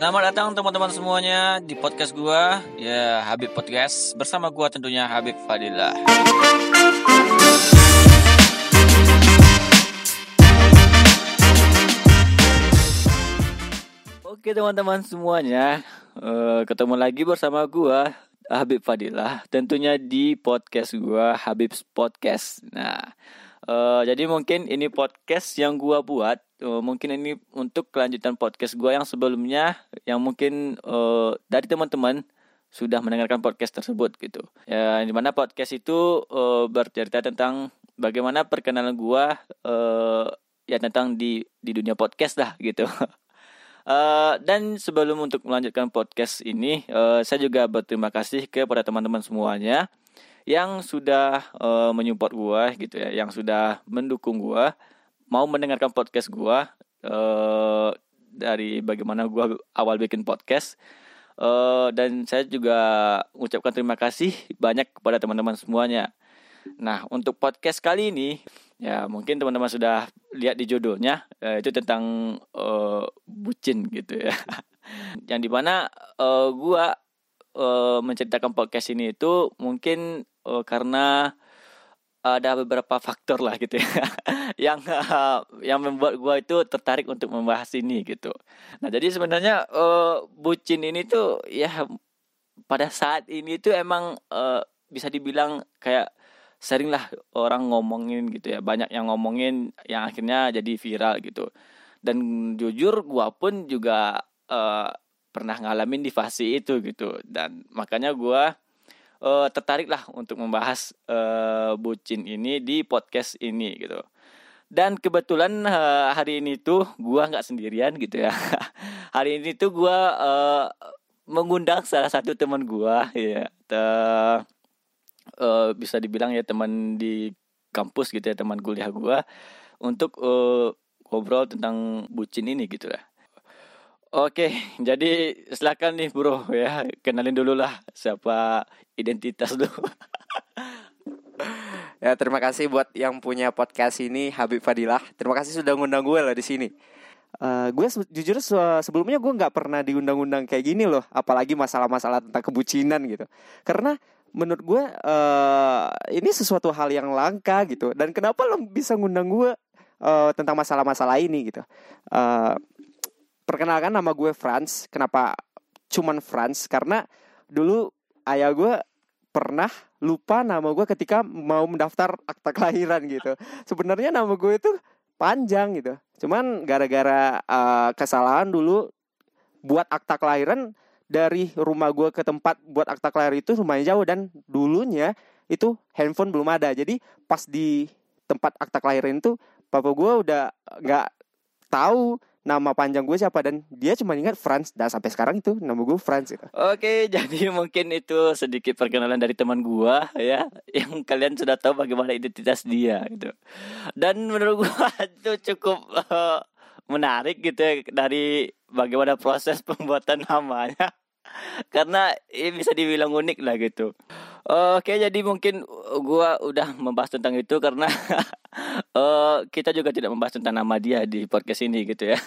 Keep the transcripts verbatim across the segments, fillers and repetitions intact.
Selamat datang teman-teman semuanya di podcast gua, ya Habib Podcast, bersama gua tentunya Habib Fadilah. Oke teman-teman semuanya, uh, ketemu lagi bersama gua Habib Fadilah, tentunya di podcast gua Habib's Podcast. Nah, uh, jadi mungkin ini podcast yang gua buat. Uh, mungkin ini untuk kelanjutan podcast gue yang sebelumnya, yang mungkin uh, dari teman-teman sudah mendengarkan podcast tersebut gitu. Ya, dimana podcast itu uh, bercerita tentang bagaimana perkenalan gue uh, ya tentang di di dunia podcast lah gitu. Uh, dan sebelum untuk melanjutkan podcast ini, uh, saya juga berterima kasih kepada teman-teman semuanya yang sudah uh, menyupport gue gitu ya, yang sudah mendukung gue. Mau mendengarkan podcast gue uh, dari bagaimana gue awal bikin podcast. Uh, dan saya juga ucapkan terima kasih banyak kepada teman-teman semuanya. Nah, untuk podcast kali ini, ya mungkin teman-teman sudah lihat di judulnya. Uh, itu tentang uh, bucin gitu ya. Yang dimana uh, gue uh, menceritakan podcast ini itu mungkin uh, karena... ada beberapa faktor lah gitu ya yang uh, yang membuat gue itu tertarik untuk membahas ini gitu. Nah, jadi sebenarnya uh, bucin ini tuh ya pada saat ini tuh emang uh, bisa dibilang kayak sering lah orang ngomongin gitu ya, banyak yang ngomongin yang akhirnya jadi viral gitu. Dan jujur gue pun juga uh, pernah ngalamin di fase itu gitu, dan makanya gue Uh, tertariklah untuk membahas uh, bucin ini di podcast ini gitu. Dan kebetulan uh, hari ini tuh gue gak sendirian gitu ya. Hari ini tuh gue uh, mengundang salah satu teman gue ya, te- uh, bisa dibilang ya teman di kampus gitu ya, teman kuliah gue, untuk uh, ngobrol tentang bucin ini gitu lah. Oke, jadi silakan nih bro ya, kenalin dulu lah siapa identitas lu. Ya, terima kasih buat yang punya podcast ini, Habib Fadilah. Terima kasih sudah ngundang gue lah di sini. Uh, gue se- jujur se- sebelumnya gue nggak pernah diundang-undang kayak gini loh, apalagi masalah-masalah tentang kebucinan gitu. Karena menurut gue uh, ini sesuatu hal yang langka gitu. Dan kenapa lo bisa ngundang gue uh, tentang masalah-masalah ini gitu? Uh, Perkenalkan, nama gue Franz. Kenapa cuman Franz? Karena dulu ayah gue pernah lupa nama gue ketika mau mendaftar akta kelahiran gitu. Sebenarnya nama gue itu panjang gitu. Cuman gara-gara uh, kesalahan dulu buat akta kelahiran, dari rumah gue ke tempat buat akta kelahiran itu rumahnya jauh, dan dulunya itu handphone belum ada. Jadi pas di tempat akta kelahiran itu papa gue udah gak tahu nama panjang gue siapa, dan dia cuma ingat Franz. Dan sampai sekarang itu nama gue Franz gitu. Oke, jadi mungkin itu sedikit perkenalan dari teman gue ya, yang kalian sudah tahu bagaimana identitas dia gitu. Dan menurut gue itu cukup uh, menarik gitu ya, dari bagaimana proses pembuatan namanya. Karena ini bisa dibilang unik lah gitu. Oke, jadi mungkin gue udah membahas tentang itu karena uh, kita juga tidak membahas tentang nama dia di podcast ini gitu ya.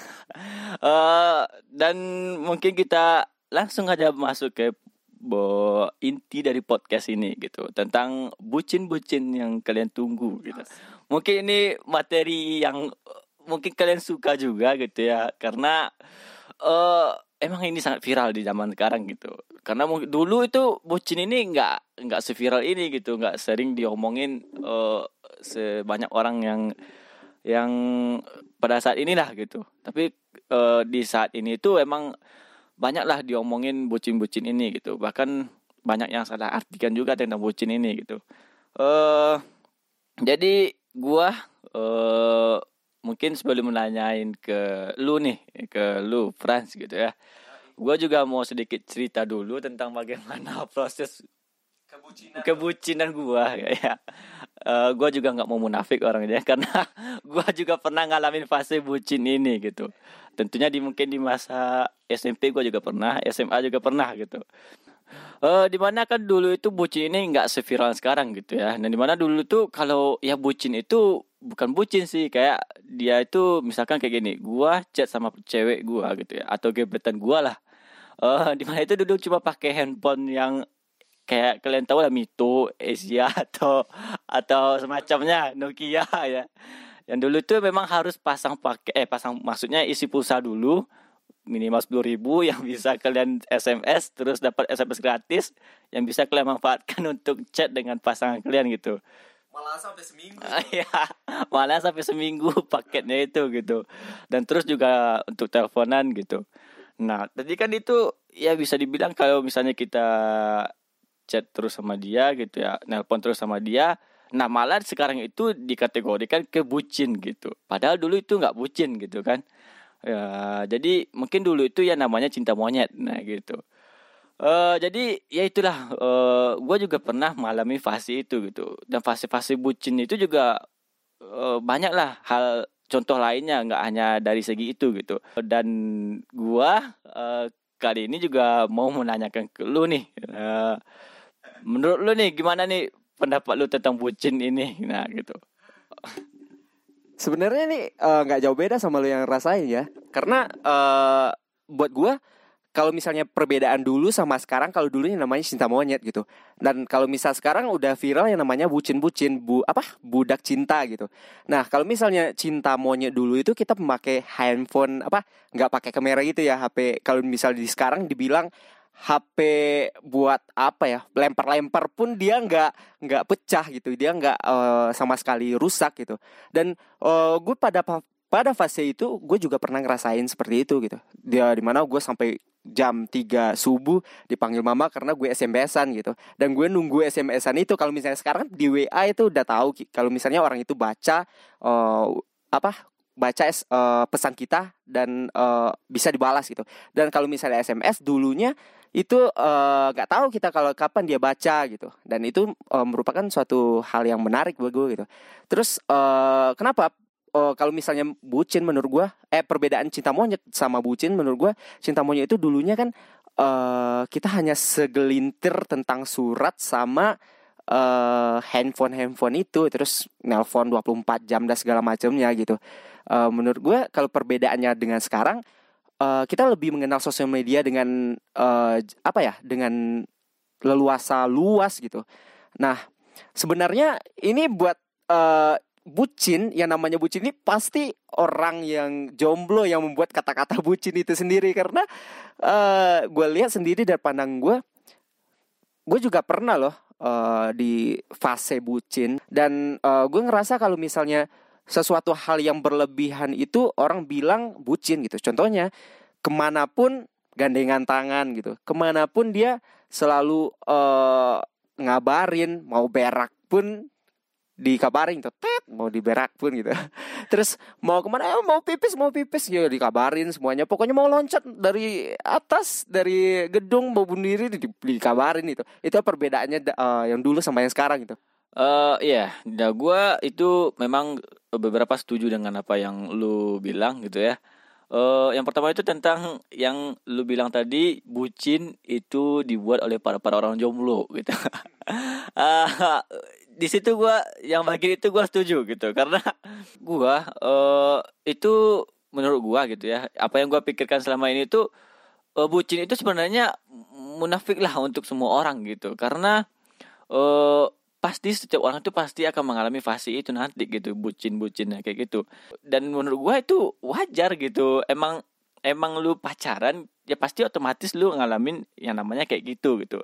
Uh, dan mungkin kita langsung aja masuk ke bo- inti dari podcast ini gitu, tentang bucin-bucin yang kalian tunggu gitu. Mungkin ini materi yang mungkin kalian suka juga gitu ya, karena uh, emang ini sangat viral di zaman sekarang gitu. Karena dulu itu bucin ini nggak nggak seviral ini gitu, nggak sering diomongin uh, sebanyak orang yang yang pada saat inilah gitu. Tapi uh, di saat ini itu emang banyaklah diomongin bucin-bucin ini gitu. Bahkan banyak yang salah artikan juga tentang bucin ini gitu. Uh, jadi gua uh, mungkin sebelum menanyain ke lu nih, ke lu Franz gitu ya, gue juga mau sedikit cerita dulu tentang bagaimana proses kebucinan, kebucinan gue ya. Uh, gue juga nggak mau munafik orangnya, karena gue juga pernah ngalamin fase bucin ini gitu. Tentunya di mungkin di masa S M P gue juga pernah, S M A juga pernah gitu. Uh, dimana kan dulu itu bucin ini nggak seviral sekarang gitu ya. Dan dimana dulu tuh kalau ya bucin itu bukan bucin sih, kayak dia itu misalkan kayak gini, gua chat sama cewek gua gitu ya, atau gebetan gua lah, uh, di mana itu duduk cuma pakai handphone yang kayak kalian tahu lah, Mito, Asia atau atau semacamnya, Nokia ya. Yang dulu itu memang harus pasang pakai eh pasang maksudnya isi pulsa dulu minimal sepuluh ribu yang bisa kalian S M S, terus dapat S M S gratis yang bisa kalian manfaatkan untuk chat dengan pasangan kalian gitu. Malah sampai seminggu. Iya, malah sampai seminggu paketnya itu gitu. Dan terus juga untuk teleponan gitu. Nah, tadi kan itu ya bisa dibilang kalau misalnya kita chat terus sama dia gitu ya, nelpon terus sama dia. Nah, malah sekarang itu dikategorikan ke bucin gitu. Padahal dulu itu nggak bucin gitu kan. Ya, jadi mungkin dulu itu ya namanya cinta monyet. Nah, gitu. Uh, jadi ya itulah, uh, gue juga pernah mengalami fase itu gitu. Dan fase-fase bucin itu juga uh, banyak lah hal contoh lainnya, nggak hanya dari segi itu gitu. Dan gue uh, kali ini juga mau menanyakan ke lu nih, uh, menurut lu nih gimana nih pendapat lu tentang bucin ini? Nah gitu. Sebenarnya nih nggak uh, jauh beda sama lu yang rasain ya. Karena uh, buat gue, kalau misalnya perbedaan dulu sama sekarang, kalau dulunya namanya cinta monyet gitu. Dan kalau misal sekarang udah viral yang namanya bucin-bucin, bu apa? budak cinta gitu. Nah, kalau misalnya cinta monyet dulu itu kita memakai handphone apa? Enggak pakai kamera gitu ya, H P. Kalau misal di sekarang dibilang H P buat apa ya? Lempar-lempar pun dia enggak enggak pecah gitu. Dia enggak uh, sama sekali rusak gitu. Dan uh, gue pada pada fase itu gue juga pernah ngerasain seperti itu gitu. Dia di mana gue sampai jam tiga subuh dipanggil mama karena gue S M S-an gitu. Dan gue nunggu S M S-an itu, kalau misalnya sekarang di W A itu udah tahu kalau misalnya orang itu baca uh, apa baca uh, pesan kita dan uh, bisa dibalas gitu. Dan kalau misalnya S M S dulunya itu nggak uh, tahu kita kalau kapan dia baca gitu. Dan itu uh, merupakan suatu hal yang menarik buat gue gitu. Terus uh, kenapa Uh, kalau misalnya bucin menurut gue, eh perbedaan cinta monyet sama bucin menurut gue, cinta monyet itu dulunya kan uh, kita hanya segelintir tentang surat sama uh, handphone-handphone itu, terus nelpon dua puluh empat jam dan segala macamnya gitu. Uh, menurut gue kalau perbedaannya dengan sekarang, uh, kita lebih mengenal sosial media dengan uh, apa ya, dengan leluasa luas gitu. Nah sebenarnya ini buat uh, bucin, yang namanya bucin ini pasti orang yang jomblo yang membuat kata-kata bucin itu sendiri. Karena uh, gue lihat sendiri dari pandang gue, gue juga pernah loh uh, di fase bucin. Dan uh, gue ngerasa kalau misalnya sesuatu hal yang berlebihan itu orang bilang bucin gitu. Contohnya kemanapun gandengan tangan gitu, kemanapun dia selalu uh, ngabarin, mau berak pun dikabarin tuh, tet, mau diberak pun gitu. Terus mau kemana? Eh, mau pipis, mau pipis gitu, dikabarin semuanya. Pokoknya mau loncat dari atas, dari gedung, mau bunuh diri, di, dikabarin itu. Itu perbedaannya uh, yang dulu sama yang sekarang gitu. Uh, iya, nah gue itu memang beberapa setuju dengan apa yang lu bilang gitu ya. Uh, yang pertama itu tentang yang lu bilang tadi, bucin itu dibuat oleh para para orang jomblo gitu. uh, Di situ gue, yang bagian itu gue setuju gitu. Karena gue uh, itu menurut gue gitu ya, apa yang gue pikirkan selama ini itu uh, bucin itu sebenarnya munafik lah untuk semua orang gitu. Karena uh, pasti setiap orang itu pasti akan mengalami fase itu nanti gitu, bucin-bucinnya kayak gitu. Dan menurut gue itu wajar gitu. Emang emang lu pacaran ya pasti otomatis lu ngalamin yang namanya kayak gitu gitu.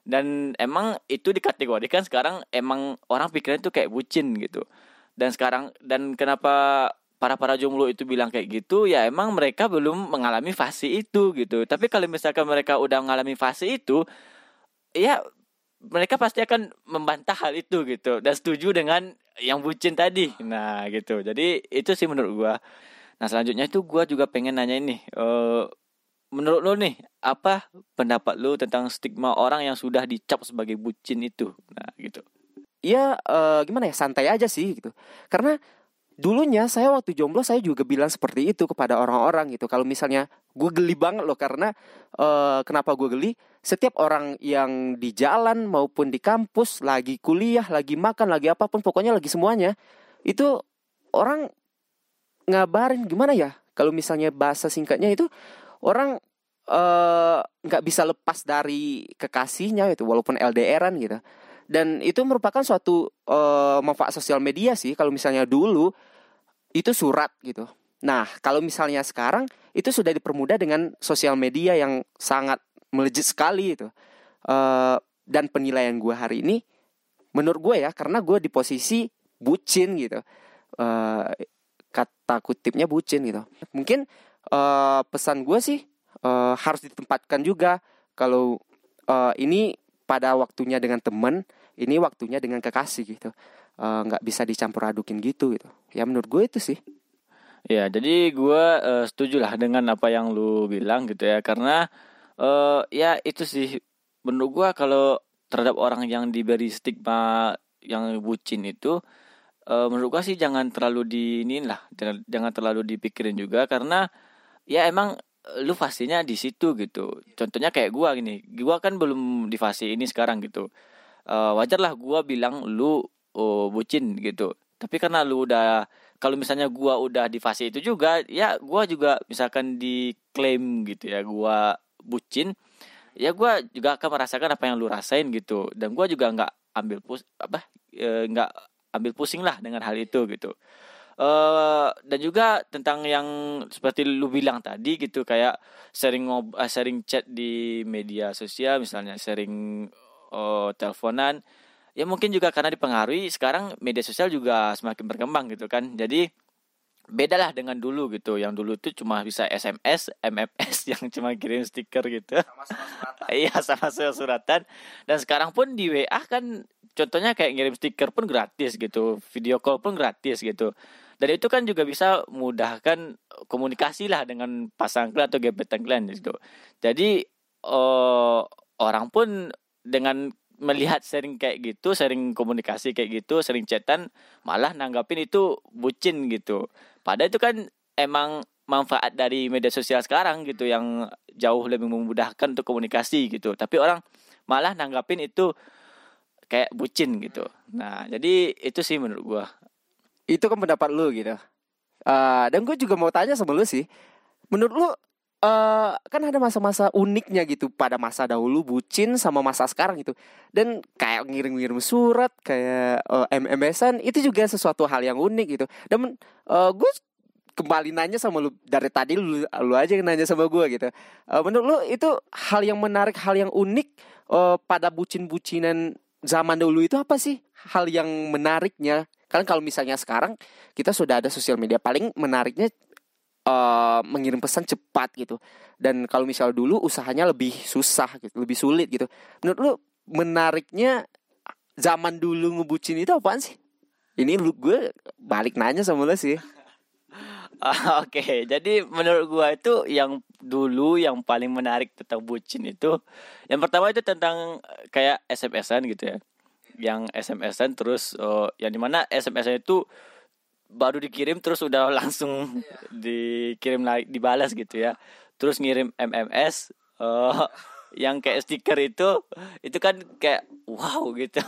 Dan emang itu dikategorikan sekarang, emang orang pikirannya tuh kayak bucin gitu. Dan sekarang, dan kenapa para-para jomblo itu bilang kayak gitu, ya emang mereka belum mengalami fase itu gitu. Tapi kalau misalkan mereka udah mengalami fase itu, ya mereka pasti akan membantah hal itu gitu, dan setuju dengan yang bucin tadi. Nah gitu, jadi itu sih menurut gue. Nah selanjutnya itu gue juga pengen nanya ini, uh, menurut lo nih, apa pendapat lo tentang stigma orang yang sudah dicap sebagai bucin itu? Nah gitu. Ya e, gimana ya, santai aja sih gitu. Karena dulunya saya waktu jomblo, saya juga bilang seperti itu kepada orang-orang gitu. Kalau misalnya gue geli banget loh, karena e, kenapa gue geli? Setiap orang yang di jalan maupun di kampus, lagi kuliah, lagi makan, lagi apapun, pokoknya lagi semuanya, itu orang ngabarin gimana ya, kalau misalnya bahasa singkatnya itu orang nggak uh, bisa lepas dari kekasihnya itu walaupun L D R-an gitu. Dan itu merupakan suatu uh, manfaat sosial media sih. Kalau misalnya dulu itu surat gitu. Nah kalau misalnya sekarang itu sudah dipermudah dengan sosial media yang sangat melejit sekali itu. Uh, dan penilaian gue hari ini menurut gue ya, karena gue di posisi bucin gitu, uh, kata kutipnya bucin gitu. Mungkin uh, pesan gue sih uh, harus ditempatkan juga. Kalau uh, ini pada waktunya dengan teman, ini waktunya dengan kekasih gitu. Uh, gak bisa dicampur adukin gitu gitu. Ya menurut gue itu sih. Ya jadi gue uh, setuju lah dengan apa yang lu bilang gitu ya. Karena uh, ya itu sih menurut gue, kalau terhadap orang yang diberi stigma yang bucin itu, Uh, menurut gue sih jangan terlalu diinin lah, jangan, jangan terlalu dipikirin juga, karena ya emang lu fasenya di situ gitu. Contohnya kayak gue gini, gue kan belum di fase ini sekarang gitu. Uh, wajar lah gue bilang lu oh, bucin gitu. Tapi karena lu udah, kalau misalnya gue udah di fase itu juga, ya gue juga misalkan diklaim gitu ya gue bucin, ya gue juga akan merasakan apa yang lu rasain gitu. Dan gue juga nggak ambil pus apa nggak e, ambil pusing lah dengan hal itu gitu. Uh, dan juga tentang yang seperti lu bilang tadi gitu, kayak sharing ngob- sharing chat di media sosial misalnya, sharing uh, teleponan. Ya mungkin juga karena dipengaruhi sekarang media sosial juga semakin berkembang gitu kan. Jadi bedalah dengan dulu gitu. Yang dulu tuh cuma bisa S M S, M M S yang cuma kirim stiker gitu. Iya, sama surat suratan. Dan sekarang pun di W A kan contohnya kayak ngirim stiker pun gratis gitu, video call pun gratis gitu. Dan itu kan juga bisa memudahkan komunikasi lah dengan pasangan kalian atau gebetan kalian gitu. Jadi eh, orang pun dengan melihat sharing kayak gitu, sharing komunikasi kayak gitu, sharing chatan, malah nanggapin itu bucin gitu. Padahal itu kan emang manfaat dari media sosial sekarang gitu, yang jauh lebih memudahkan untuk komunikasi gitu. Tapi orang malah nanggapin itu kayak bucin gitu. Nah jadi itu sih menurut gue. Itu kan pendapat lu gitu. uh, Dan gue juga mau tanya sama lu sih, menurut lu Uh, kan ada masa-masa uniknya gitu, pada masa dahulu bucin sama masa sekarang gitu. Dan kayak ngirim-ngirim surat, kayak uh, M M S-an, itu juga sesuatu hal yang unik gitu. Dan uh, gue kembali nanya sama lu, dari tadi lu, lu aja yang nanya sama gue gitu. uh, Menurut lu itu hal yang menarik, hal yang unik uh, pada bucin-bucinan zaman dahulu itu apa sih? Hal yang menariknya. Kan kalau misalnya sekarang kita sudah ada sosial media, paling menariknya Uh, mengirim pesan cepat gitu. Dan kalau misal dulu usahanya lebih susah gitu, lebih sulit gitu. Menurut lu menariknya zaman dulu ngebucin itu apaan sih? Ini lu gue balik nanya sama lu sih. uh, Oke okay. Jadi menurut gue itu yang dulu yang paling menarik tentang bucin itu, yang pertama itu tentang kayak S M S-an gitu ya. Yang S M S-an terus uh, yang dimana S M S-an itu baru dikirim terus udah langsung dikirim lagi, dibalas gitu ya. Terus ngirim M M S uh, yang kayak stiker itu, itu kan kayak wow gitu.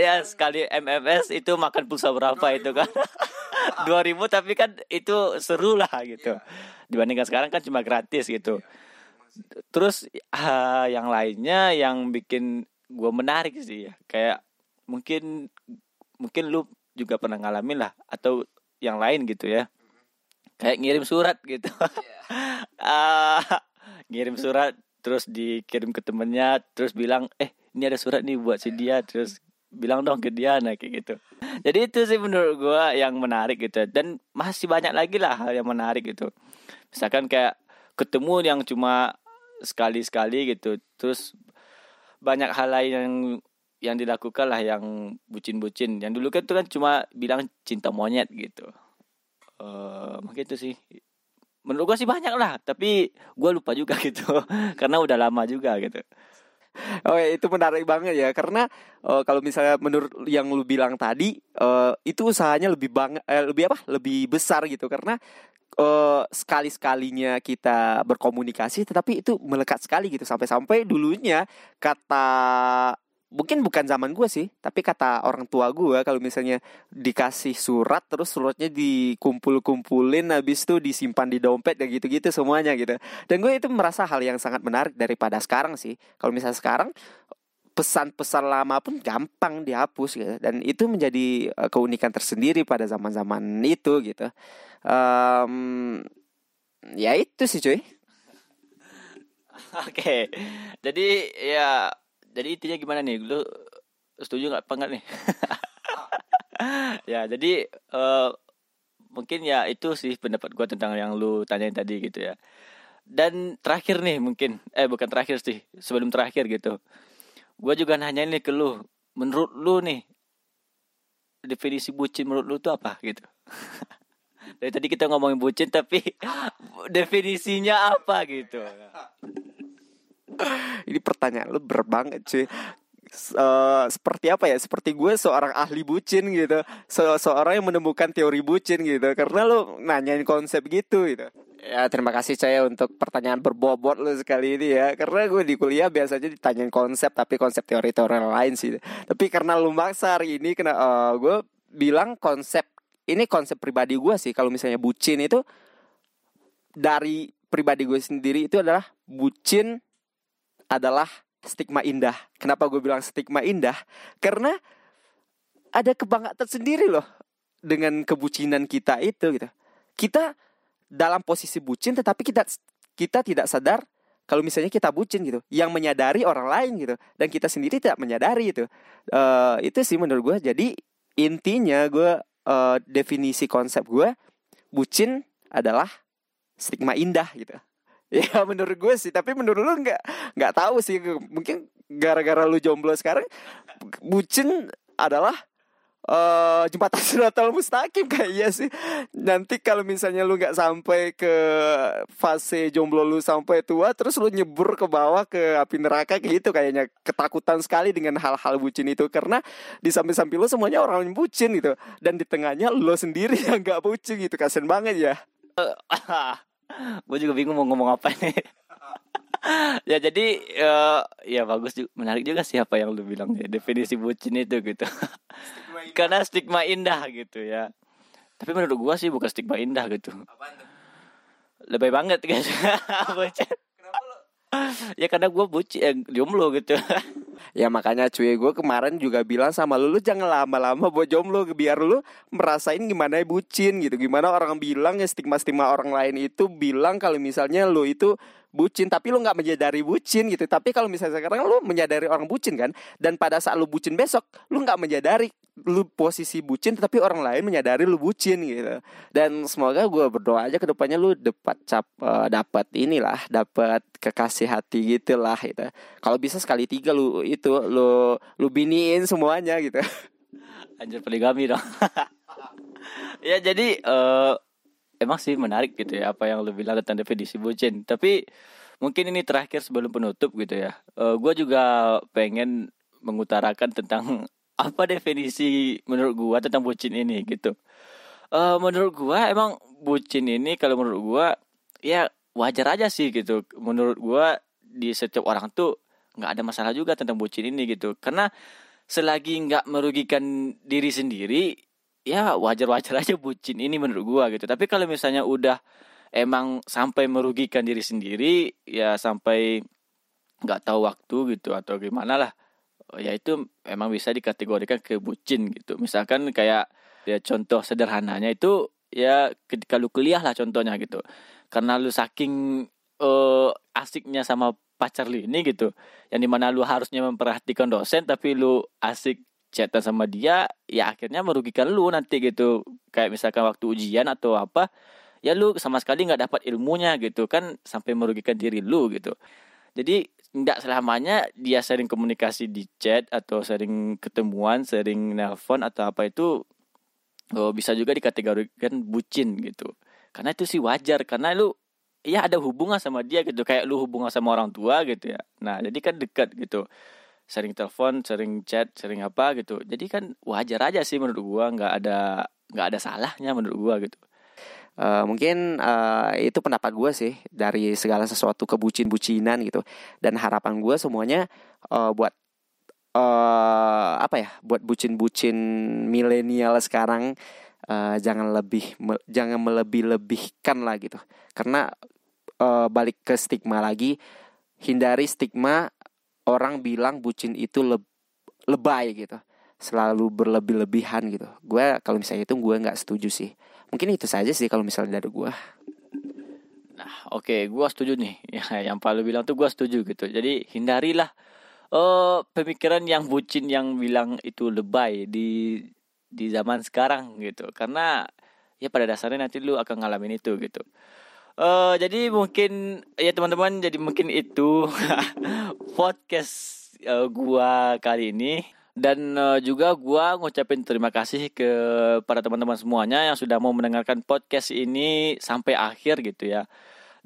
Ya sekali M M S itu makan pulsa berapa itu kan? dua ribu tapi kan itu seru lah gitu. Dibandingkan sekarang kan cuma gratis gitu. Terus uh, yang lainnya yang bikin gue menarik sih ya, kayak mungkin mungkin lu juga pernah ngalamin lah atau yang lain gitu ya, kayak ngirim surat gitu. uh, ngirim surat terus dikirim ke temennya, terus bilang eh ini ada surat nih buat si dia, terus bilang dong ke dia, nah kayak gitu. Jadi itu sih menurut gue yang menarik gitu. Dan masih banyak lagi lah hal yang menarik gitu, misalkan kayak ketemu yang cuma sekali-sekali gitu. Terus banyak hal lain yang yang dilakukan lah yang bucin-bucin. Yang dulu kan itu kan cuma bilang cinta monyet gitu. Uh, mungkin itu sih. Menurut gue sih banyak lah, tapi gue lupa juga gitu karena udah lama juga gitu. Oh itu menarik banget ya, karena uh, kalau misalnya menurut yang lu bilang tadi uh, itu usahanya lebih bang eh, lebih apa lebih besar gitu, karena uh, sekali-sekalinya kita berkomunikasi, tetapi itu melekat sekali gitu, sampai-sampai dulunya kata mungkin bukan zaman gue sih, tapi kata orang tua gue kalau misalnya dikasih surat terus suratnya dikumpul-kumpulin habis itu disimpan di dompet dan gitu-gitu semuanya gitu. Dan gue itu merasa hal yang sangat menarik daripada sekarang sih. Kalau misalnya sekarang pesan-pesan lama pun gampang dihapus gitu, dan itu menjadi keunikan tersendiri pada zaman-zaman itu gitu. Um, ya itu sih cuy. Oke, okay. Jadi ya, jadi intinya gimana nih, lu setuju nggak apa nggak nih? Ya jadi uh, mungkin ya itu sih pendapat gua tentang yang lu tanyain tadi gitu ya. Dan terakhir nih mungkin, eh bukan terakhir sih, sebelum terakhir gitu, gua juga nanyain nih ke lu, menurut lu nih definisi bucin menurut lu tuh apa gitu? Dari tadi kita ngomongin bucin tapi definisinya apa gitu? Ini pertanyaan lu berbanget cuy. Uh, seperti apa ya? Seperti gue seorang ahli bucin gitu, Se- seorang yang menemukan teori bucin gitu. Karena lu nanyain konsep gitu gitu. Ya terima kasih saya untuk pertanyaan berbobot lu sekali ini ya. Karena gue di kuliah biasanya ditanyain konsep, tapi konsep teori-teori lain sih. Tapi karena lu maksa hari ini kena, uh, gue bilang konsep. Ini konsep pribadi gue sih, kalau misalnya bucin itu dari pribadi gue sendiri itu adalah bucin adalah stigma indah. Kenapa gue bilang stigma indah? Karena ada kebanggaan sendiri loh dengan kebucinan kita itu gitu. Kita dalam posisi bucin tetapi kita kita tidak sadar kalau misalnya kita bucin gitu. Yang menyadari orang lain gitu, dan kita sendiri tidak menyadari itu. Uh, itu sih menurut gue. Jadi intinya gue Uh, definisi konsep gue, bucin adalah stigma indah gitu. Ya menurut gue sih, tapi menurut lu nggak nggak tahu sih. Mungkin gara-gara lu jomblo sekarang, bucin adalah uh, jembatan Siratal Mustaqim kayaknya sih. Nanti kalau misalnya lu nggak sampai ke fase jomblo lu sampai tua, terus lu nyebur ke bawah ke api neraka gitu kayaknya. Ketakutan sekali dengan hal-hal bucin itu, karena di samping-samping lu semuanya orang yang bucin gitu, dan di tengahnya lu sendiri yang nggak bucin gitu. Kasian banget ya. Gue juga bingung mau ngomong apa nih. Ya jadi uh, ya bagus juga, menarik juga sih apa yang lu bilang ya, definisi bucin itu gitu. Stigma karena stigma indah gitu ya. Tapi menurut gua sih bukan stigma indah gitu. Apaan tuh? Lebay banget guys. Bucin. Kenapa lu? Ya karena gua bucin eh, jomblo gitu. Ya makanya cuy, gue kemarin juga bilang sama lu, lu jangan lama-lama buat jomblo, biar lu merasain gimana bucin gitu. Gimana orang bilang ya, stigma-stigma orang lain itu bilang kalau misalnya lu itu bucin, tapi lu gak menyadari bucin gitu. Tapi kalau misalnya sekarang lu menyadari orang bucin kan, dan pada saat lu bucin besok, lu gak menyadari lu posisi bucin, tapi orang lain menyadari lu bucin gitu. Dan semoga, gue berdoa aja kedepannya lu dapat cap, uh, dapat inilah, dapat kekasih hati gitulah gitu. Kalau bisa sekali tiga lu itu lu lu biniin semuanya gitu. Anjir poligami dong. Ya jadi uh, emang sih menarik gitu ya apa yang lu bilang tentang definisi bucin. Tapi mungkin ini terakhir sebelum penutup gitu ya. Uh, gue juga pengen mengutarakan tentang apa definisi menurut gue tentang bucin ini gitu. Uh, menurut gue emang bucin ini kalau menurut gue ya wajar aja sih gitu. Menurut gue di setiap orang tuh nggak ada masalah juga tentang bucin ini gitu, karena selagi nggak merugikan diri sendiri ya wajar-wajar aja bucin ini menurut gua gitu. Tapi kalau misalnya udah emang sampai merugikan diri sendiri, ya sampai nggak tahu waktu gitu atau gimana lah, ya itu emang bisa dikategorikan ke bucin gitu. Misalkan kayak ya contoh sederhananya itu ya ketika lu kuliah lah contohnya gitu, karena lu saking uh, asiknya sama pacar lu ini gitu, yang dimana lu harusnya memperhatikan dosen tapi lu asik chatan sama dia, ya akhirnya merugikan lu nanti gitu. Kayak misalkan waktu ujian atau apa, ya lu sama sekali gak dapat ilmunya gitu kan, sampai merugikan diri lu gitu. Jadi gak selamanya dia sering komunikasi di chat atau sering ketemuan, sering nelpon atau apa itu oh, bisa juga dikategorikan bucin gitu. Karena itu sih wajar, karena lu ya ada hubungan sama dia gitu, kayak lu hubungan sama orang tua gitu ya. Nah jadi kan dekat gitu, sering telepon, sering chat, sering apa gitu. Jadi kan wajar aja sih menurut gua, nggak ada nggak ada salahnya menurut gua gitu. Uh, mungkin uh, itu pendapat gua sih dari segala sesuatu kebucin-bucinan gitu. Dan harapan gua semuanya uh, buat uh, apa ya, buat bucin-bucin milenial sekarang, uh, jangan lebih me, jangan melebih-lebihkan lah gitu. Karena uh, balik ke stigma lagi, hindari stigma orang bilang bucin itu le, lebay gitu, selalu berlebih-lebihan gitu. Gue kalau misalnya itu gue nggak setuju sih. Mungkin itu saja sih kalau misalnya dari gue. Nah, oke, okay, gue setuju nih. Yang Pak Lu bilang tuh gue setuju gitu. Jadi hindarilah uh, pemikiran yang bucin yang bilang itu lebay di di zaman sekarang gitu. Karena ya pada dasarnya nanti lu akan ngalamin itu gitu. Uh, jadi mungkin ya teman-teman, jadi mungkin itu podcast uh, gue kali ini. Dan uh, juga gue ngucapin terima kasih ke para teman-teman semuanya yang sudah mau mendengarkan podcast ini sampai akhir gitu ya.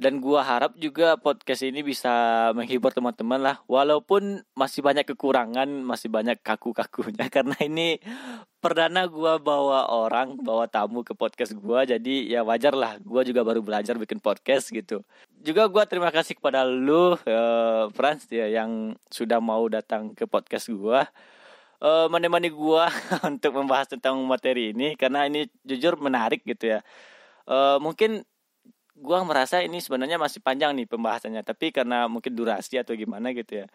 Dan gue harap juga podcast ini bisa menghibur teman-teman lah, walaupun masih banyak kekurangan, masih banyak kaku-kakunya. Karena ini perdana gue bawa orang, bawa tamu ke podcast gue, jadi ya wajar lah, gue juga baru belajar bikin podcast gitu. Juga gue terima kasih kepada lu, uh, Frans ya, yang sudah mau datang ke podcast gue, Uh, menemani gue untuk membahas tentang materi ini. Karena ini jujur menarik gitu ya. uh, Mungkin gue merasa ini sebenarnya masih panjang nih pembahasannya, tapi karena mungkin durasi atau gimana gitu ya,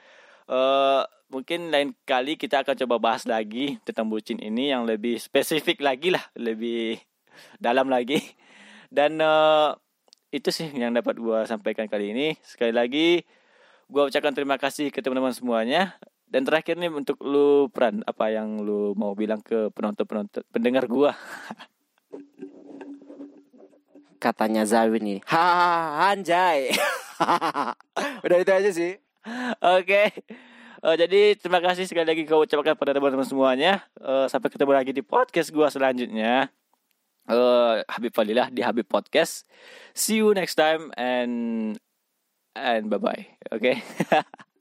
uh, mungkin lain kali kita akan coba bahas lagi tentang bucin ini yang lebih spesifik lagi lah, lebih dalam lagi. Dan uh, itu sih yang dapat gue sampaikan kali ini. Sekali lagi gue ucapkan terima kasih ke teman-teman semuanya. Dan terakhir nih untuk lu, Pran, apa yang lu mau bilang ke penonton-penonton, pendengar gua? Katanya Zawin nih, hahaha anjay. Udah itu aja sih. Oke, okay. uh, Jadi terima kasih sekali lagi kau ucapkan pada teman-teman semuanya. uh, Sampai ketemu lagi di podcast gua selanjutnya. uh, Habib Fadilah di Habib Podcast. See you next time and and bye-bye. Oke, okay?